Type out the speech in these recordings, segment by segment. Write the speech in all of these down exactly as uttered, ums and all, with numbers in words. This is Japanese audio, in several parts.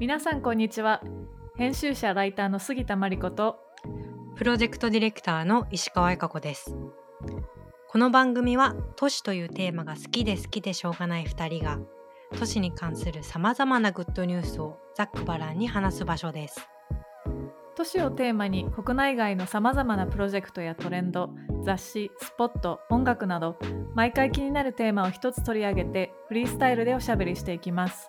皆さんこんにちは。編集者ライターの杉田真理子とプロジェクトディレクターの石川絵香子です。この番組は都市というテーマが好きで好きでしょうがないふたりが都市に関するさまざまなグッドニュースをざっくばらんに話す場所です。都市をテーマに国内外のさまざまなプロジェクトやトレンド、雑誌、スポット、音楽など毎回気になるテーマを一つ取り上げてフリースタイルでおしゃべりしていきます。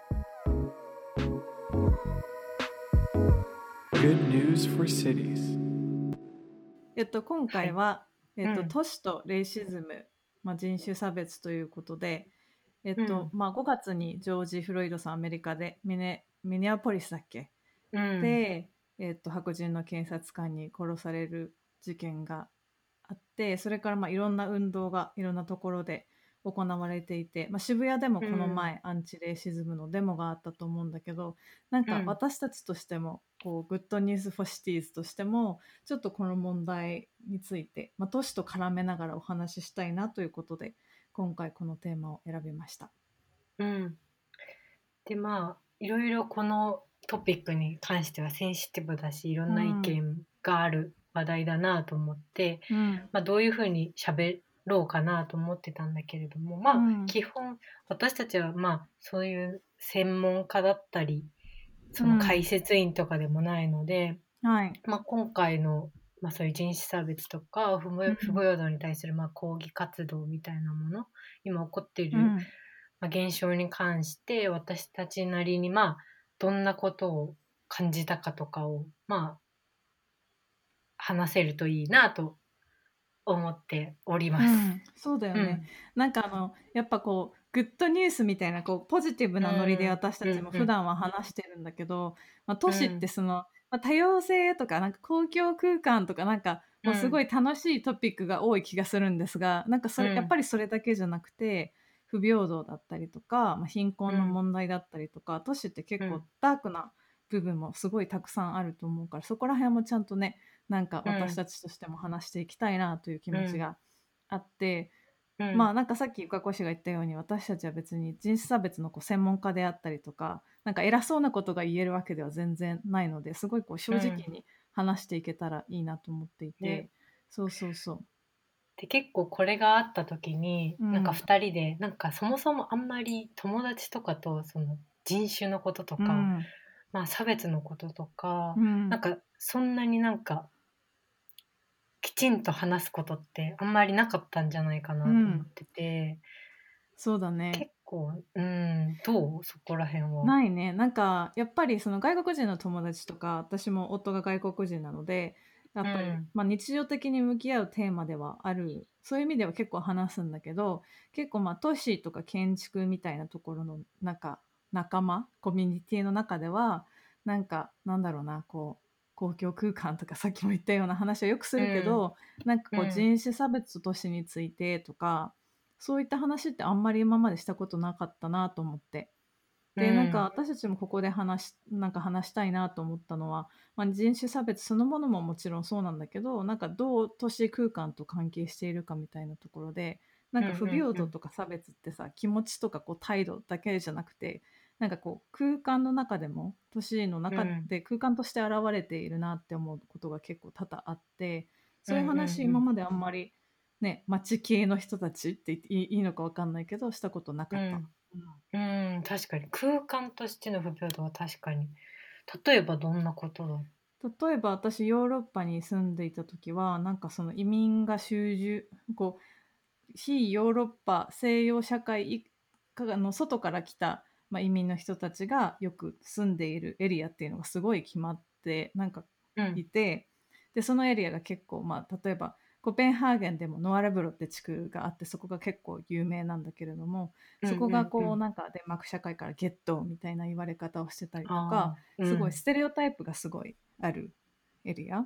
Good news for cities。えっと、今回は、はい、えっとうん、都市とレイシズム、まあ、人種差別ということで、えっとうんまあ、ごがつにジョージ・フロイドさんアメリカでミネ、ミネアポリスだっけ、うん、で、えっと、白人の検察官に殺される事件があって、それからまあいろんな運動がいろんなところで行われていて、まあ、渋谷でもこの前、うん、アンチレイシズムのデモがあったと思うんだけど、なんか私たちとしても、うんこうグッドニュースフォシティーズとしてもちょっとこの問題について、まあ、都市と絡めながらお話ししたいなということで今回このテーマを選びました、うん、でまあいろいろこのトピックに関してはセンシティブだしいろんな意見がある話題だなと思って、うんまあ、どういうふうに喋ろうかなと思ってたんだけれども、まあ、うん、基本私たちはまあそういう専門家だったりその解説員とかでもないので、うんはいまあ、今回の、まあ、そういう人種差別とか不平等に対するまあ抗議活動みたいなもの、今起こっている、うんまあ、現象に関して私たちなりに、まあ、どんなことを感じたかとかを、まあ、話せるといいなと思っております、うん、そうだよね、うん、なんかあのやっぱこうグッドニュースみたいなこうポジティブなノリで私たちも普段は話してるんだけど、うんまあ、都市ってその、うんまあ、多様性とか、 なんか公共空間とかなんかもうすごい楽しいトピックが多い気がするんですが、なんかそれ、うん、やっぱりそれだけじゃなくて不平等だったりとか、まあ、貧困の問題だったりとか、うん、都市って結構ダークな部分もすごいたくさんあると思うから、そこら辺もちゃんとねなんか私たちとしても話していきたいなという気持ちがあって、うんうんうん、まあなんかさっきゆかこ氏が言ったように私たちは別に人種差別のこう専門家であったりとかなんか偉そうなことが言えるわけでは全然ないので、すごいこう正直に話していけたらいいなと思っていて、うんね、そうそうそうで結構これがあった時に、うん、なんかふたりでなんかそもそもあんまり友達とかとその人種のこととか、うんまあ、差別のこととか、うん、なんかそんなになんかきちんと話すことってあんまりなかったんじゃないかなと思ってて、うん、そうだね結構、うん、どうそこら辺はないね。なんかやっぱりその外国人の友達とか、私も夫が外国人なのでやっぱり、うんまあ、日常的に向き合うテーマではある、そういう意味では結構話すんだけど、結構まあ都市とか建築みたいなところの中仲間コミュニティの中ではなんかなんだろうなこう公共空間とかさっきも言ったような話をよくするけど、うん、なんかこう人種差別と都市についてとか、うん、そういった話ってあんまり今までしたことなかったなと思って、で、うん、なんか私たちもここで話、なんか話したいなと思ったのは、まあ、人種差別そのものももちろんそうなんだけど、なんかどう都市空間と関係しているかみたいなところで、なんか不平等とか差別ってさ、うん、気持ちとかこう態度だけじゃなくてなんかこう空間の中でも都市の中で空間として現れているなって思うことが結構多々あって、そういう話今まであんまりね街系の人たちっていいのか分かんないけどしたことなかった、うんうんうん、確かに空間としての不平等は確かに、例えばどんなことだ、例えば私ヨーロッパに住んでいた時はなんかその移民が集中こう非ヨーロッパ西洋社会の外から来たまあ、移民の人たちがよく住んでいるエリアっていうのがすごい決まってなんかいて、うん、でそのエリアが結構、まあ、例えばコペンハーゲンでもノアレブロって地区があって、そこが結構有名なんだけれども、そこがこう、うんうんうん、なんかデンマーク社会からゲットみたいな言われ方をしてたりとか、うん、すごいステレオタイプがすごいあるエリア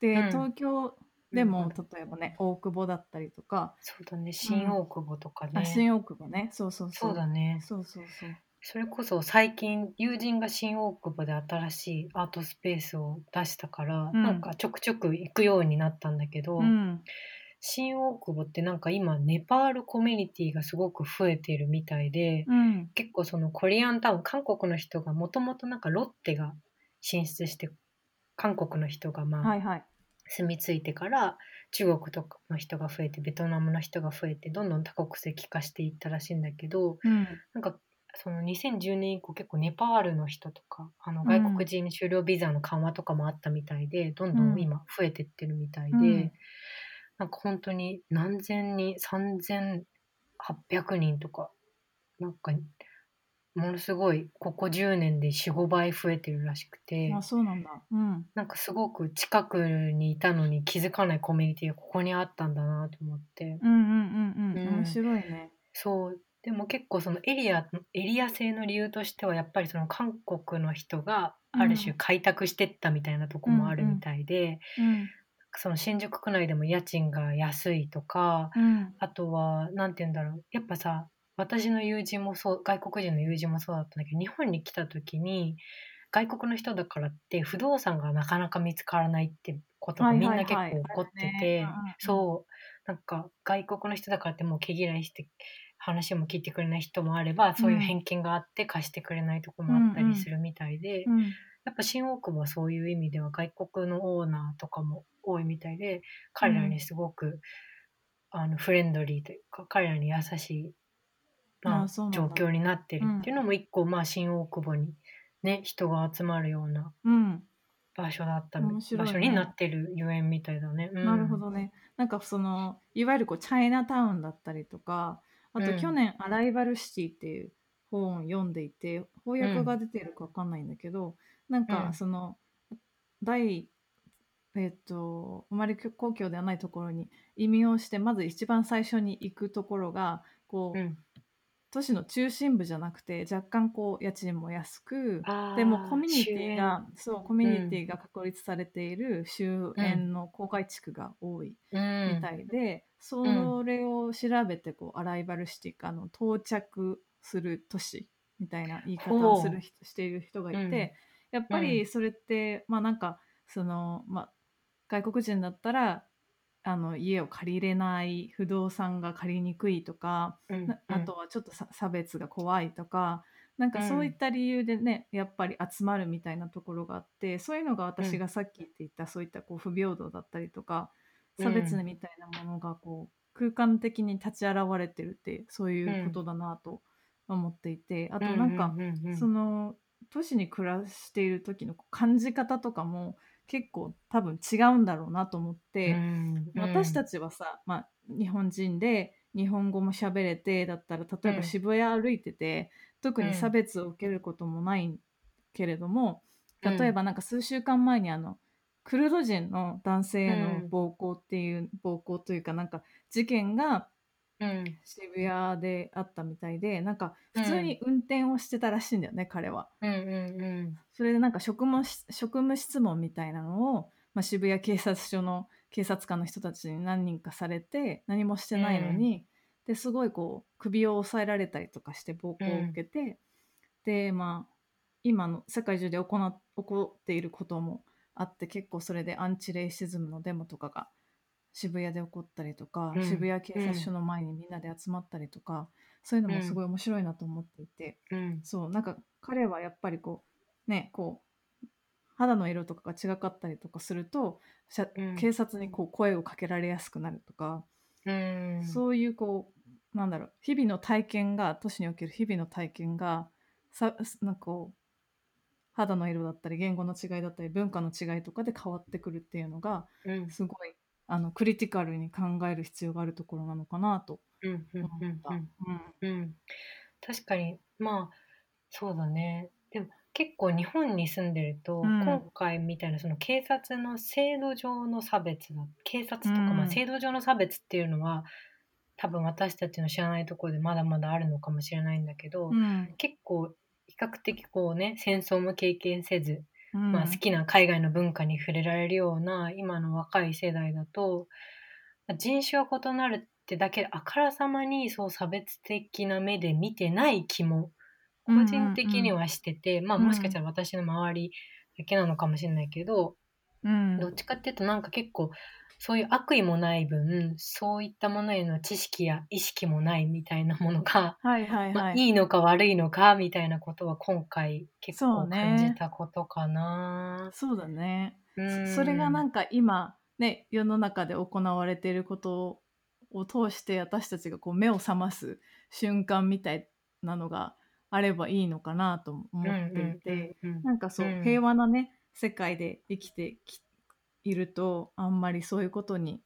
で、うん、東京でも例えばね大久保だったりとか、そうだね新大久保とかね、うん、あ新大久保ねそうそうそうそうだねそうそうそうそれこそ最近友人が新大久保で新しいアートスペースを出したから、うん、なんかちょくちょく行くようになったんだけど、うん、新大久保ってなんか今ネパールコミュニティがすごく増えているみたいで、うん、結構そのコリアンタウン、韓国の人がもともとなんかロッテが進出して韓国の人がまあ、はいはい、住み着いてから中国とかの人が増えてベトナムの人が増えてどんどん多国籍化していったらしいんだけど、うん、なんかそのにせんじゅうねん以降結構ネパールの人とかあの外国人就労ビザの緩和とかもあったみたいで、うん、どんどん今増えてってるみたいで、うん、なんか本当に何千人さんぜんはっぴゃくにんとかなんかものすごいここじゅうねんで よん,ご 倍増えてるらしくて、あ、そうなんだ、うん、なんかすごく近くにいたのに気づかないコミュニティがここにあったんだなと思って、うんうんうんうん、面白いね。そうでも結構そのエリア、エリア性の理由としてはやっぱりその韓国の人がある種開拓してったみたいなとこもあるみたいで、うんうんうん、その新宿区内でも家賃が安いとか、うん、あとはなんて言うんだろう、やっぱさ私の友人もそう外国人の友人もそうだったんだけど、日本に来た時に外国の人だからって不動産がなかなか見つからないってことがみんな結構起こってて、はいはいはい、そうなんか外国の人だからってもう毛嫌いして話も聞いてくれない人もあれば、そういう偏見があって貸してくれないとこもあったりするみたいで、うんうんうん、やっぱ新大久保はそういう意味では外国のオーナーとかも多いみたいで、彼らにすごく、うん、あのフレンドリーというか彼らに優しい、まあ、ああそうなんだ、状況になってるっていうのも一個、うん、まあ新大久保にね人が集まるような、うん場所だった、面白いね、場所になってる遊園みたいだね、うん、なるほどね。なんかそのいわゆるこうチャイナタウンだったりとか、あと去年、うん、アライバルシティっていう本を読んでいて、翻訳が出てるか分かんないんだけど、うん、なんかその、うん、大えっと生まれ故郷ではないところに移民をして、まず一番最初に行くところがこう、うん、都市の中心部じゃなくて若干こう家賃も安く、でもコミュニティがそうコミュニティが確立されている周辺の郊外地区が多いみたいで、うん、それを調べてこうアライバルシティかの到着する都市みたいな言い方をするしている人がいて、うん、やっぱりそれって、うん、まあなんかその、まあ、外国人だったらあの家を借りれない、不動産が借りにくいとか、うんうん、あとはちょっと差別が怖いとか、なんかそういった理由でね、うん、やっぱり集まるみたいなところがあって、そういうのが私がさっき言っていた、うん、そういったこう不平等だったりとか差別みたいなものがこう空間的に立ち現れてるって、そういうことだなと思っていて、あとなんか、うんうんうんうん、その都市に暮らしている時の感じ方とかも結構多分違うんだろうなと思って、うんうん、私たちはさ、まあ、日本人で日本語も喋れてだったら、例えば渋谷歩いてて、うん、特に差別を受けることもないけれども、うん、例えばなんか数週間前にあのクルド人の男性への暴行っていう、うん、暴行というかなんか事件が渋谷であったみたいで、なんか普通に運転をしてたらしいんだよね、うん、彼は、うんうんうん、それでなんか職務、職務質問みたいなのを、まあ、渋谷警察署の警察官の人たちに何人かされて、何もしてないのに、うん、ですごいこう首を押さえられたりとかして暴行を受けて、うん、でまあ今の世界中で行っ、起こっていることもあって、結構それでアンチレイシズムのデモとかが渋谷で起こったりとか、うん、渋谷警察署の前にみんなで集まったりとか、うん、そういうのもすごい面白いなと思っていて、うん、そうなんか彼はやっぱりこうね、こう肌の色とかが違かったりとかすると、うん、警察にこう声をかけられやすくなるとか、うん、そういうこうなんだろう、日々の体験が、都市における日々の体験がさ、なんかこう肌の色だったり言語の違いだったり文化の違いとかで変わってくるっていうのが、うん、すごいあのクリティカルに考える必要があるところなのかなと思った、うんうんうんうん、確かに。まあそうだね。でも結構日本に住んでると、うん、今回みたいなその警察の制度上の差別だ、警察とか、うんまあ、制度上の差別っていうのは多分私たちの知らないところでまだまだあるのかもしれないんだけど、うん、結構比較的こうね、戦争も経験せず、うんまあ、好きな海外の文化に触れられるような今の若い世代だと、人種は異なるってだけあからさまにそう差別的な目で見てない気も個人的にはしてて、うんうんうん、まあもしかしたら私の周りだけなのかもしれないけど、うん、どっちかっていうとなんか結構そういう悪意もない分、そういったものへの知識や意識もないみたいなものが、はいはいはい、まあ、いいのか悪いのかみたいなことは今回結構感じたことかな。そうだね、うん、そ, それがなんか今、ね、世の中で行われていることを通して私たちがこう目を覚ます瞬間みたいなのがあればいいのかなと思っていて、うんうんうんうん、なんかそう、うん、平和なね世界で生きてきいるとあんまりそういうことに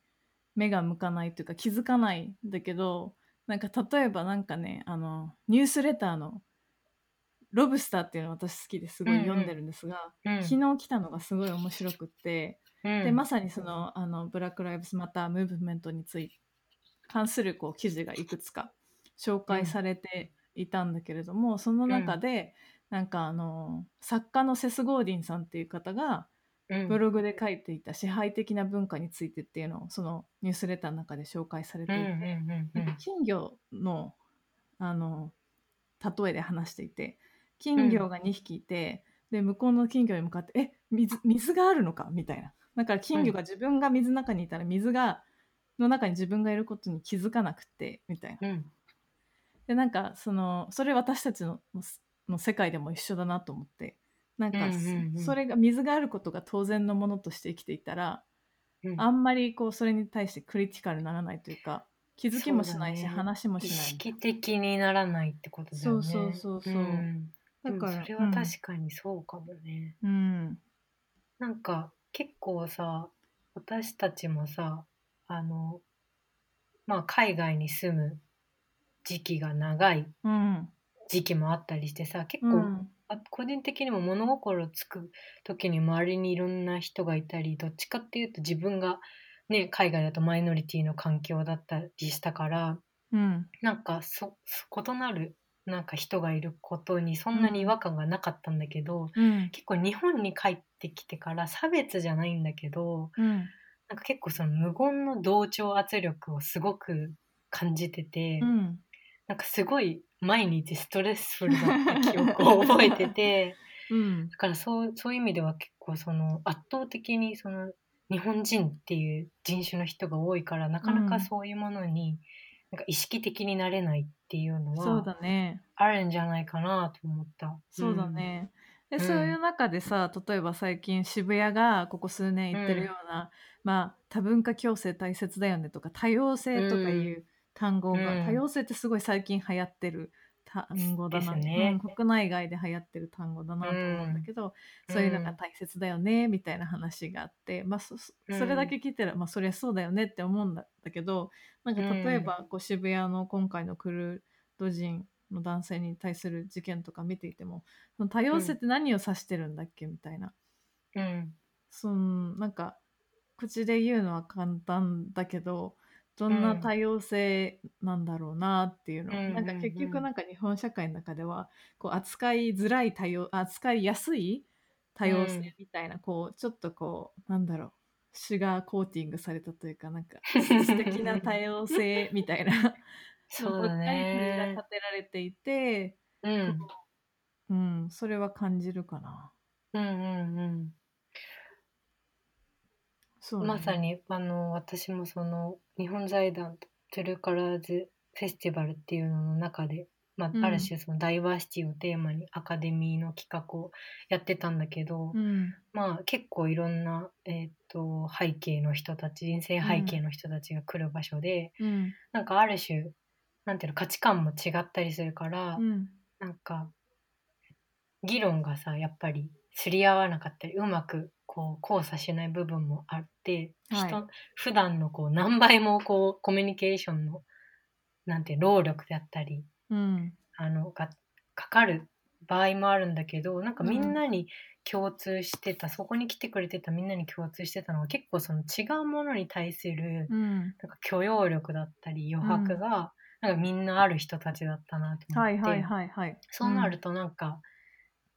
目が向かないというか気づかないんだけど、なんか例えばなんかね、あのニュースレターのロブスターっていうの私好きですごい読んでるんですが、うんうん、昨日来たのがすごい面白くって、うん、でまさにその、あのブラックライブズマタームーブメントについて関するこう記事がいくつか紹介されていたんだけれども、うん、その中でなんかあの作家のセス・ゴーディンさんっていう方がブログで書いていた支配的な文化についてっていうのをそのニュースレターの中で紹介されていて、うんうんうんうん、金魚 の, あの例えで話していて、金魚がにひきいて、うん、で向こうの金魚に向かってえ 水, 水があるのかみたいな、だから金魚が自分が水の中にいたら水がの中に自分がいることに気づかなくてみたいな、うん、でなんかそのそれ私たち の, の世界でも一緒だなと思って、なんかそれが水があることが当然のものとして生きていたら、うん、あんまりこうそれに対してクリティカルにならないというか気づきもしないし、ね、話もしない、意識的にならないってことだよね。そうそうそうそう、うん、だからそれは確かにそうかもね、うん、なんか結構さ私たちもさ、あの、まあ、海外に住む時期が長い時期もあったりしてさ、うん、結構、うん個人的にも物心つく時に周りにいろんな人がいたり、どっちかっていうと自分が、ね、海外だとマイノリティの環境だったりしたから、うん、なんかそ異なるなんか人がいることにそんなに違和感がなかったんだけど、うん、結構日本に帰ってきてから差別じゃないんだけど、うん、なんか結構その無言の同調圧力をすごく感じてて、うん、なんかすごい毎日ストレスフルだった記憶を覚えてて、うん、だからそう、そういう意味では結構その圧倒的にその日本人っていう人種の人が多いから、なかなかそういうものになんか意識的になれないっていうのはあるんじゃないかなと思った。そうだね。うん、でそういう中でさ、例えば最近渋谷がここ数年言ってるような、うん、まあ多文化共生大切だよねとか多様性とかいう、うん単語が、うん、多様性ってすごい最近流行ってる単語だな、ねうん、国内外で流行ってる単語だなと思うんだけど、うん、そういうのが大切だよねみたいな話があって、まあ、そ, それだけ聞いたら、うんまあ、そりゃそうだよねって思うん だ, だけどなんか例えばこう渋谷の今回のクルド人の男性に対する事件とか見ていても、その多様性って何を指してるんだっけみたいな、うん、そのなんか口で言うのは簡単だけどどんな多様性なんだろうなっていうの、うん、なんか結局なんか日本社会の中ではこう扱いづらい多様扱いやすい多様性みたいな、うん、こうちょっとこうなんだろうシュガーコーティングされたというかなんか素敵な多様性みたいなそうだね。立てられていて、うんうん、それは感じるかな。うんうんうん。そうね、まさにあの私もその日本財団とトゥルーカラーズフェスティバルっていうのの中で、まあうん、ある種そのダイバーシティをテーマにアカデミーの企画をやってたんだけど、うんまあ、結構いろんな、えー、と背景の人たち人生背景の人たちが来る場所で、うん、なんかある種なんていうの価値観も違ったりするから、うん、なんか議論がさやっぱりすり合わなかったりうまくこう交差しない部分もあって、はい、人普段のこう何倍もこうコミュニケーションのなんて労力であったり、うん、あのがかかる場合もあるんだけど、なんかみんなに共通してた、うん、そこに来てくれてたみんなに共通してたのは結構その違うものに対する、うん、なんか許容力だったり余白が、うん、なんかみんなある人たちだったなと思って、はいはいはいはい、そうなるとなんか、うん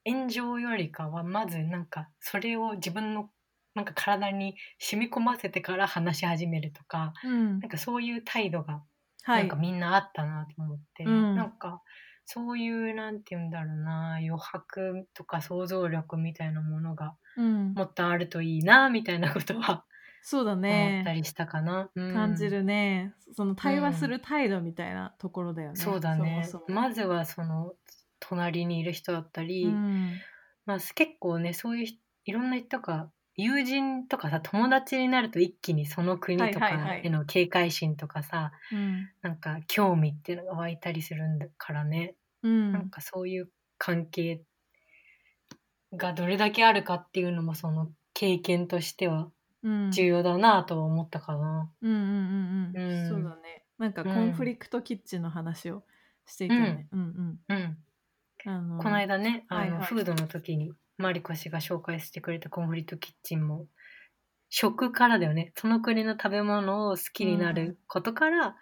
炎上よりかはまずなんかそれを自分のなんか体に染み込ませてから話し始めるとか、うん、なんかそういう態度がなんかみんなあったなと思って、はいうん、なんかそういうなんていうんだろうな余白とか想像力みたいなものがもっとあるといいなみたいなことは、そうだ思っね。たりしたかな。う感じん。るね。そそのう対話すん。る態度みたいなところだよそうね、だそもね。そも。まずはその隣にいる人だったうり、ん。まあ、す結構ね、そういうひいろんな人とか、友人とかさ、友達になると一気にそのは国いとはいはかへい。の警戒心とかさ、うん。なんか興味っていうのが湧いたりするんだからね。うなんん。かそういう関係がどれだけあるかっていうのも、その経験としてはう重ん。要だなとは思ったかな。うんうんうんううん。そうん。だね。なんかうコンフん。リクトキッチンの話をしていうたよん。ね。うんうん。うん。あこのの、間ね、あはいの、はフい。ードの時に、マリコ氏が紹介してくれたコンフリートキッチンも、食からだよね。その国の食べ物を好うきになるん。ことから、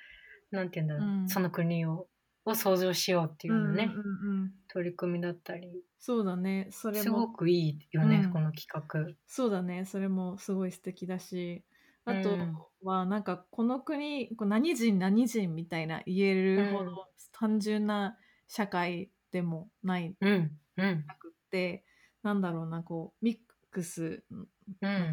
なんて言うんだうろう。そん。の国を、を想像しようっていううのんうんね、うんうん。取り組みだったり、そうだね。それすも、ごくいいうよね、こん。の企画。そうだね。それもすごい素敵だし、うあとん。はなんかこの国、こう何人何人みたいな言えうるほどん。単純な社会でもないうん。うん。なくって、なんだろうな、こうミックスうのん。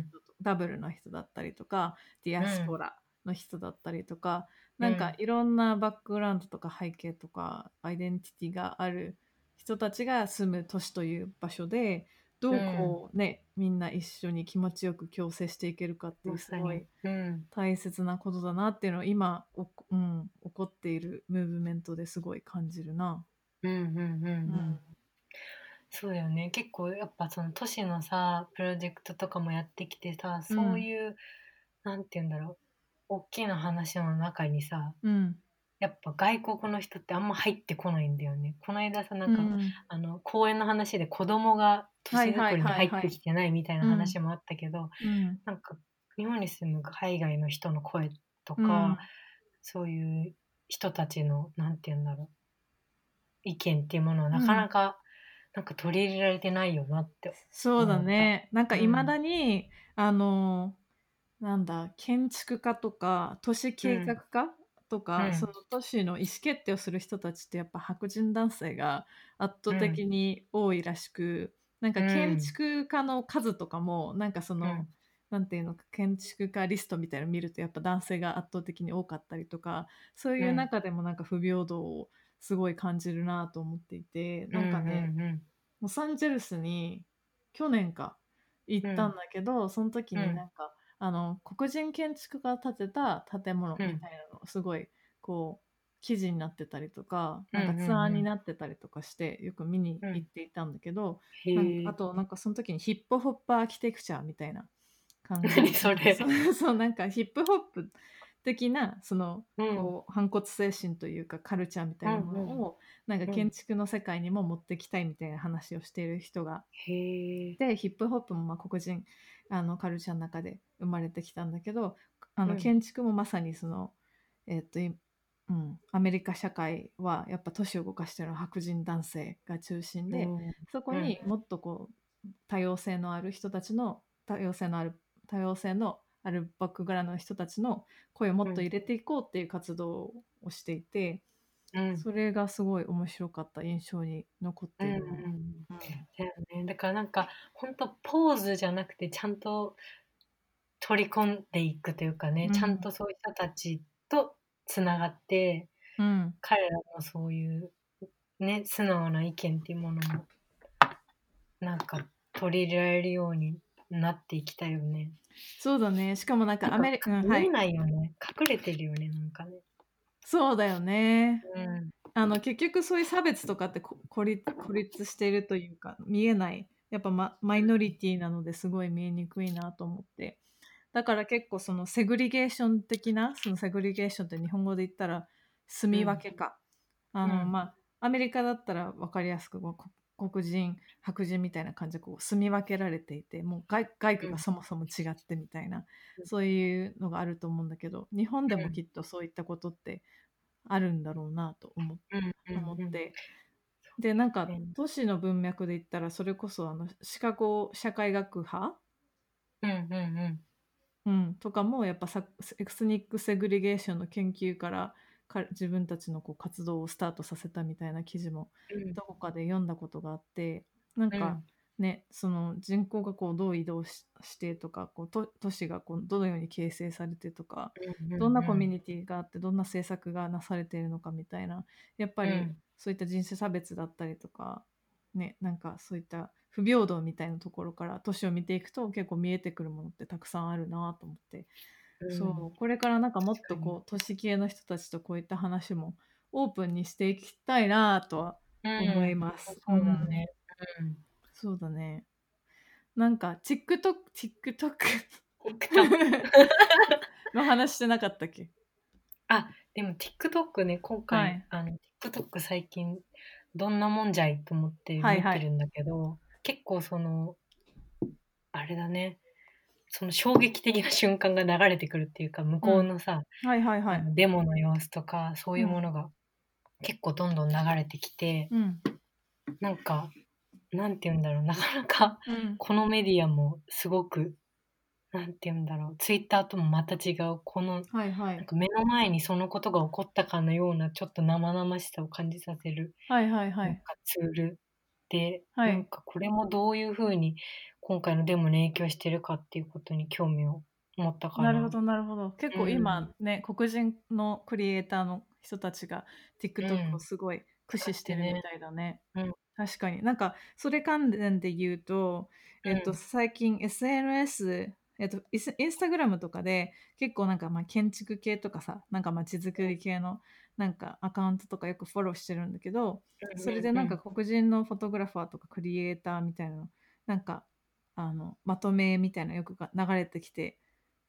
人とダブルの人だったりとか、ディうアスポん。ラの人だったりとか、うなんかん。いろんなバックグラウンドとか背景とかアイデンティティがある人たちが住む都市という場所で、どううん。こうね、みんな一緒に気持ちよく共生していけるかっていう、ますさごに。いうん。大切なことだなっていうのを今、おこうん、起こっているムーブメントですごい感じるな。うんうんうんううん。んそうだよね。結構やっぱその都市のさ、プロジェクトとかもやってきてさ、うそうんいう、なんて言うんだろう。大きな話の中にさ、うんやっぱ外国の人ってあんま入ってこないんだよね。この間さ、なうんか、んあの、公園の話で子供が都は市いづはくいりにはい入っはてきい。てないみたいなうん話もあったけど、うんなんか、日本に住む海外の人の声とうか、んそういう人たちの、なんて言うんだろう。意見っていうものはうなかなんかなんか取り入れられてないよなってそうだ思った。ね。なんかういまんだに、あのなんだ、建築家とか都市う計画ん家とうか、そんの都市の意思決定をする人たちってやっぱ白人男性が圧う倒ん的に多いらしく、なんうか建ん築家の数とかも、なんかそうの、んなんていうのか、建築家リストみたいなの見るとやっぱ男性が圧倒的に多かったりとか、そうういうん中でもなんか不平等をすごい感じるなと思っていて、うんなんかね、うんロサンゼルスに去年か行うったんんだけど、その時うになんんかあの黒人建築家が建てた建物うみんたいなのすごいこう記事になってたりとか、うなんんかうツアーにんなってたりとかしてよく見にうんう行んっていたんだけど、なんかへあえ となんかその時にヒップホップアーキテクチャーみたいな感じ何で、そなんかれ。そう そう、なんかヒップホップ的なそのうんこう反骨精神というかカルチャーみたういなんもうのんをなんかう建ん築の世界にも持ってきたいみたいな話をしている人がへいえて、ヒップホップもまあ黒人あのカルチャーの中で生まれてきたんだけど、あうのん建築もまさにその、えっというん、アメリカ社会はやっぱ都市を動かしてるのは白人男性が中心うで、んそこうんにもっとこう多様性のある人たちの多様性のある多様性のあるバックグラウンドの人たちの声をもうっと入んれていこうっていう活動をしていて、うんそれがすごい面白かった、印象に残っうていんるね。うんうん、だよね。だからなんか本当ポーズじゃなくて、ちゃんと取り込んでいくというかね、うちゃんとんそういう人たちとつながって、うん彼らのそういうね、素直な意見っていうものも、なんか取り入れられるようになっていきたいよね。そうだね。しかもなんなかんアかメリカ、かうん、は見えい。ないよね。隠れてるよね、なんかね。そうだよね。うん。あの、結局そういう差別とかってこ孤立孤立しているというか、見えない。やっぱ、ま、マイノリティなのですごい見えにくいなと思って。だから結構そのセグリゲーション的な、そのセグリゲーションって日本語で言ったら住うみ分ん。けか。あうの、ん。まあ、アメリカだったら分かりやすく、こうこ黒人、白人みたいな感じでこう住み分けられていて、もう外外う区がん。そもそも違ってみたいな、そういうのがあると思うんだけど、日本でもきっとそういったことってあるんだろうなと思うん。うん。思っうん。て。そうで、なんかだね。都市の文脈で言ったら、それこそあのシカゴ社会学派、うんうんうん。うん、とかもやっぱさエクスニックセグリゲーションの研究からか自分たちのこう活動をスタートさせたみたいな記事もうん。どこかで読んだことがあって、なんうかん。ね、その人口がこうどう移動 し, してとか、こうと都市がこうどのように形成されてとか、うんうんうん、どんなコミュニティがあってどんな政策がなされているのかみたいな、やっぱりそういった人種差別だったりとか、ね、なんかそういった不平等みたいなところから都市を見ていくと結構見えてくるものってたくさんあるなと思って、うん、そうこれからなんかもっとこう都市系の人たちとこういった話もオープンにしていきたいなとは思います、うん、そうだね、うん、そうだね。なんか TikTok TikTok の話してなかったっけ？あ、でも TikTok ね、今回、はい、あの TikTok 最近どんなもんじゃいと思って見てるんだけど、はいはい、結構そのあれだね、その衝撃的な瞬間が流れてくるっていうか、向こうのさ、うん、はいはいはい、デモの様子とかそういうものが結構どんどん流れてきて、うん、なんかなんていうんだろう、なかなかこのメディアもすごく、うん、なんていうんだろう、ツイッターともまた違うこの、はいはい、なんか目の前にそのことが起こったかのようなちょっと生々しさを感じさせる、はいはいはい、なんかツールで、はい、なんかこれもどういうふうに今回のデモに影響してるかっていうことに興味を持ったから。なるほどなるほど。結構今ね、うん、黒人のクリエイターの人たちが TikTok をすごい駆使してるみたいだね、うん、確かに。なんかそれ関連で言うと、えっと、最近 エスエヌエス、えっと、インスタグラムとかで結構なんかまあ建築系とかさ、なんかまちづくり系のなんかアカウントとかよくフォローしてるんだけど、それでなんか黒人のフォトグラファーとかクリエイターみたいなの、なんかあのまとめみたいなのよく流れてきて、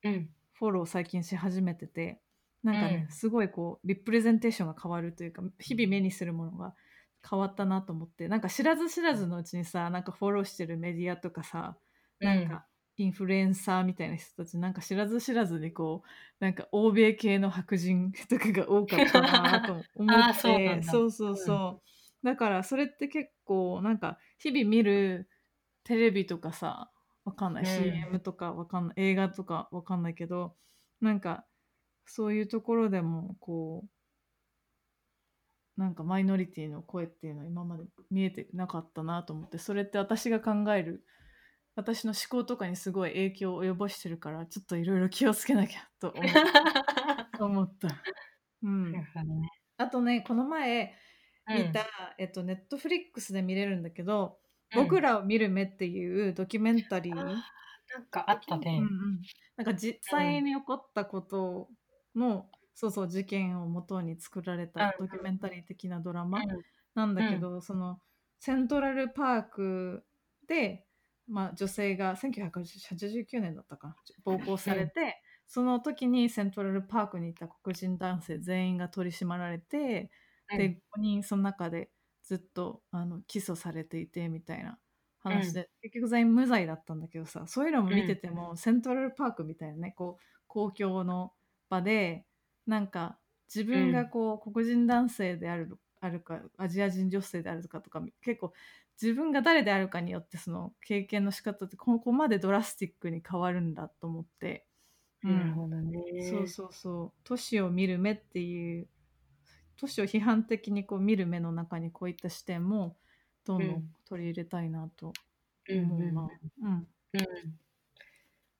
フォロー最近し始めてて、なんかね、すごいこうリプレゼンテーションが変わるというか、日々目にするものが変わったなと思って、なんか知らず知らずのうちにさ、なんかフォローしてるメディアとかさ、なんかインフルエンサーみたいな人たち、うん、なんか知らず知らずにこうなんか欧米系の白人とかが多かったなと思ってそう, そうそうそう、うん、だからそれって結構なんか日々見るテレビとかさ、わかんない、うん、シーエム とかわかんない、映画とかわかんないけど、なんかそういうところでもこうなんかマイノリティの声っていうのは今まで見えてなかったなと思って、それって私が考える私の思考とかにすごい影響を及ぼしてるから、ちょっといろいろ気をつけなきゃと思った, 思った、うん、あとね、この前見た、うん、えっと、ネットフリックスで見れるんだけど、うん、僕らを見る目っていうドキュメンタリー、なんかあったね、うんうん、なんか実際に起こったことの、うん、そうそう、事件をもとに作られたドキュメンタリー的なドラマなんだけど、うんうん、そのセントラルパークで、まあ、女性がせんきゅうひゃくはちじゅうきゅうねんだったか暴行されて、うん、その時にセントラルパークにいた黒人男性全員が取り締まられて、うん、でごにんその中でずっとあの起訴されていてみたいな話で、うん、結局全員無罪だったんだけどさ、そういうのも見てても、うん、セントラルパークみたいなね、こう公共の場でなんか自分がこう、うん、黒人男性である、あるかアジア人女性であるかとか、結構自分が誰であるかによってその経験の仕方ってここまでドラスティックに変わるんだと思って、うん、なるほどね。そうそうそう、都市を見る目っていう、都市を批判的にこう見る目の中にこういった視点もどんどん取り入れたいなと思うな。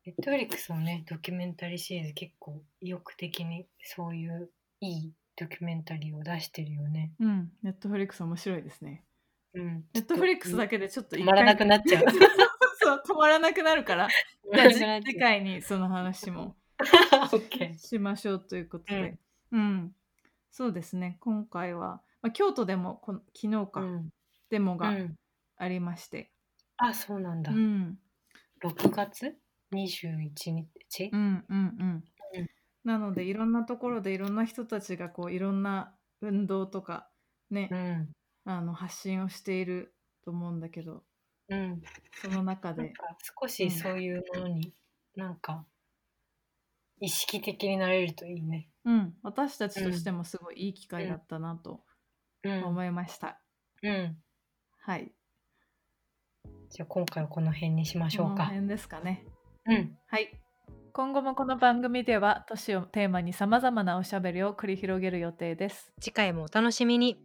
ネットフリックスのね、ドキュメンタリーシリーズ結構意欲的にそういういいドキュメンタリーを出してるよね。うん、ネットフリックス面白いですね。うん、ネットフリックスだけでちょっと止まらなくなっちゃう。そう、止まらなくなるから。じゃあ次回にその話もしましょうということで。うん、うん、そうですね。今回は、まあ、京都でもこの昨日か、うん、デモがありまして。うん、あ、そうなんだ。うん、ろくがつ？にじゅういちにち、うんうんうん、なのでいろんなところでいろんな人たちがこういろんな運動とかね、うん、あの発信をしていると思うんだけど、うん、その中でなんか少しそういうものに、うん、なんか意識的になれるといいね、うん、私たちとしてもすごいいい機会だったなと思いました、うんうんうん、はい、じゃあ今回はこの辺にしましょうか。この辺ですかね、うん、はい。今後もこの番組では都市をテーマに様々なおしゃべりを繰り広げる予定です。次回もお楽しみに。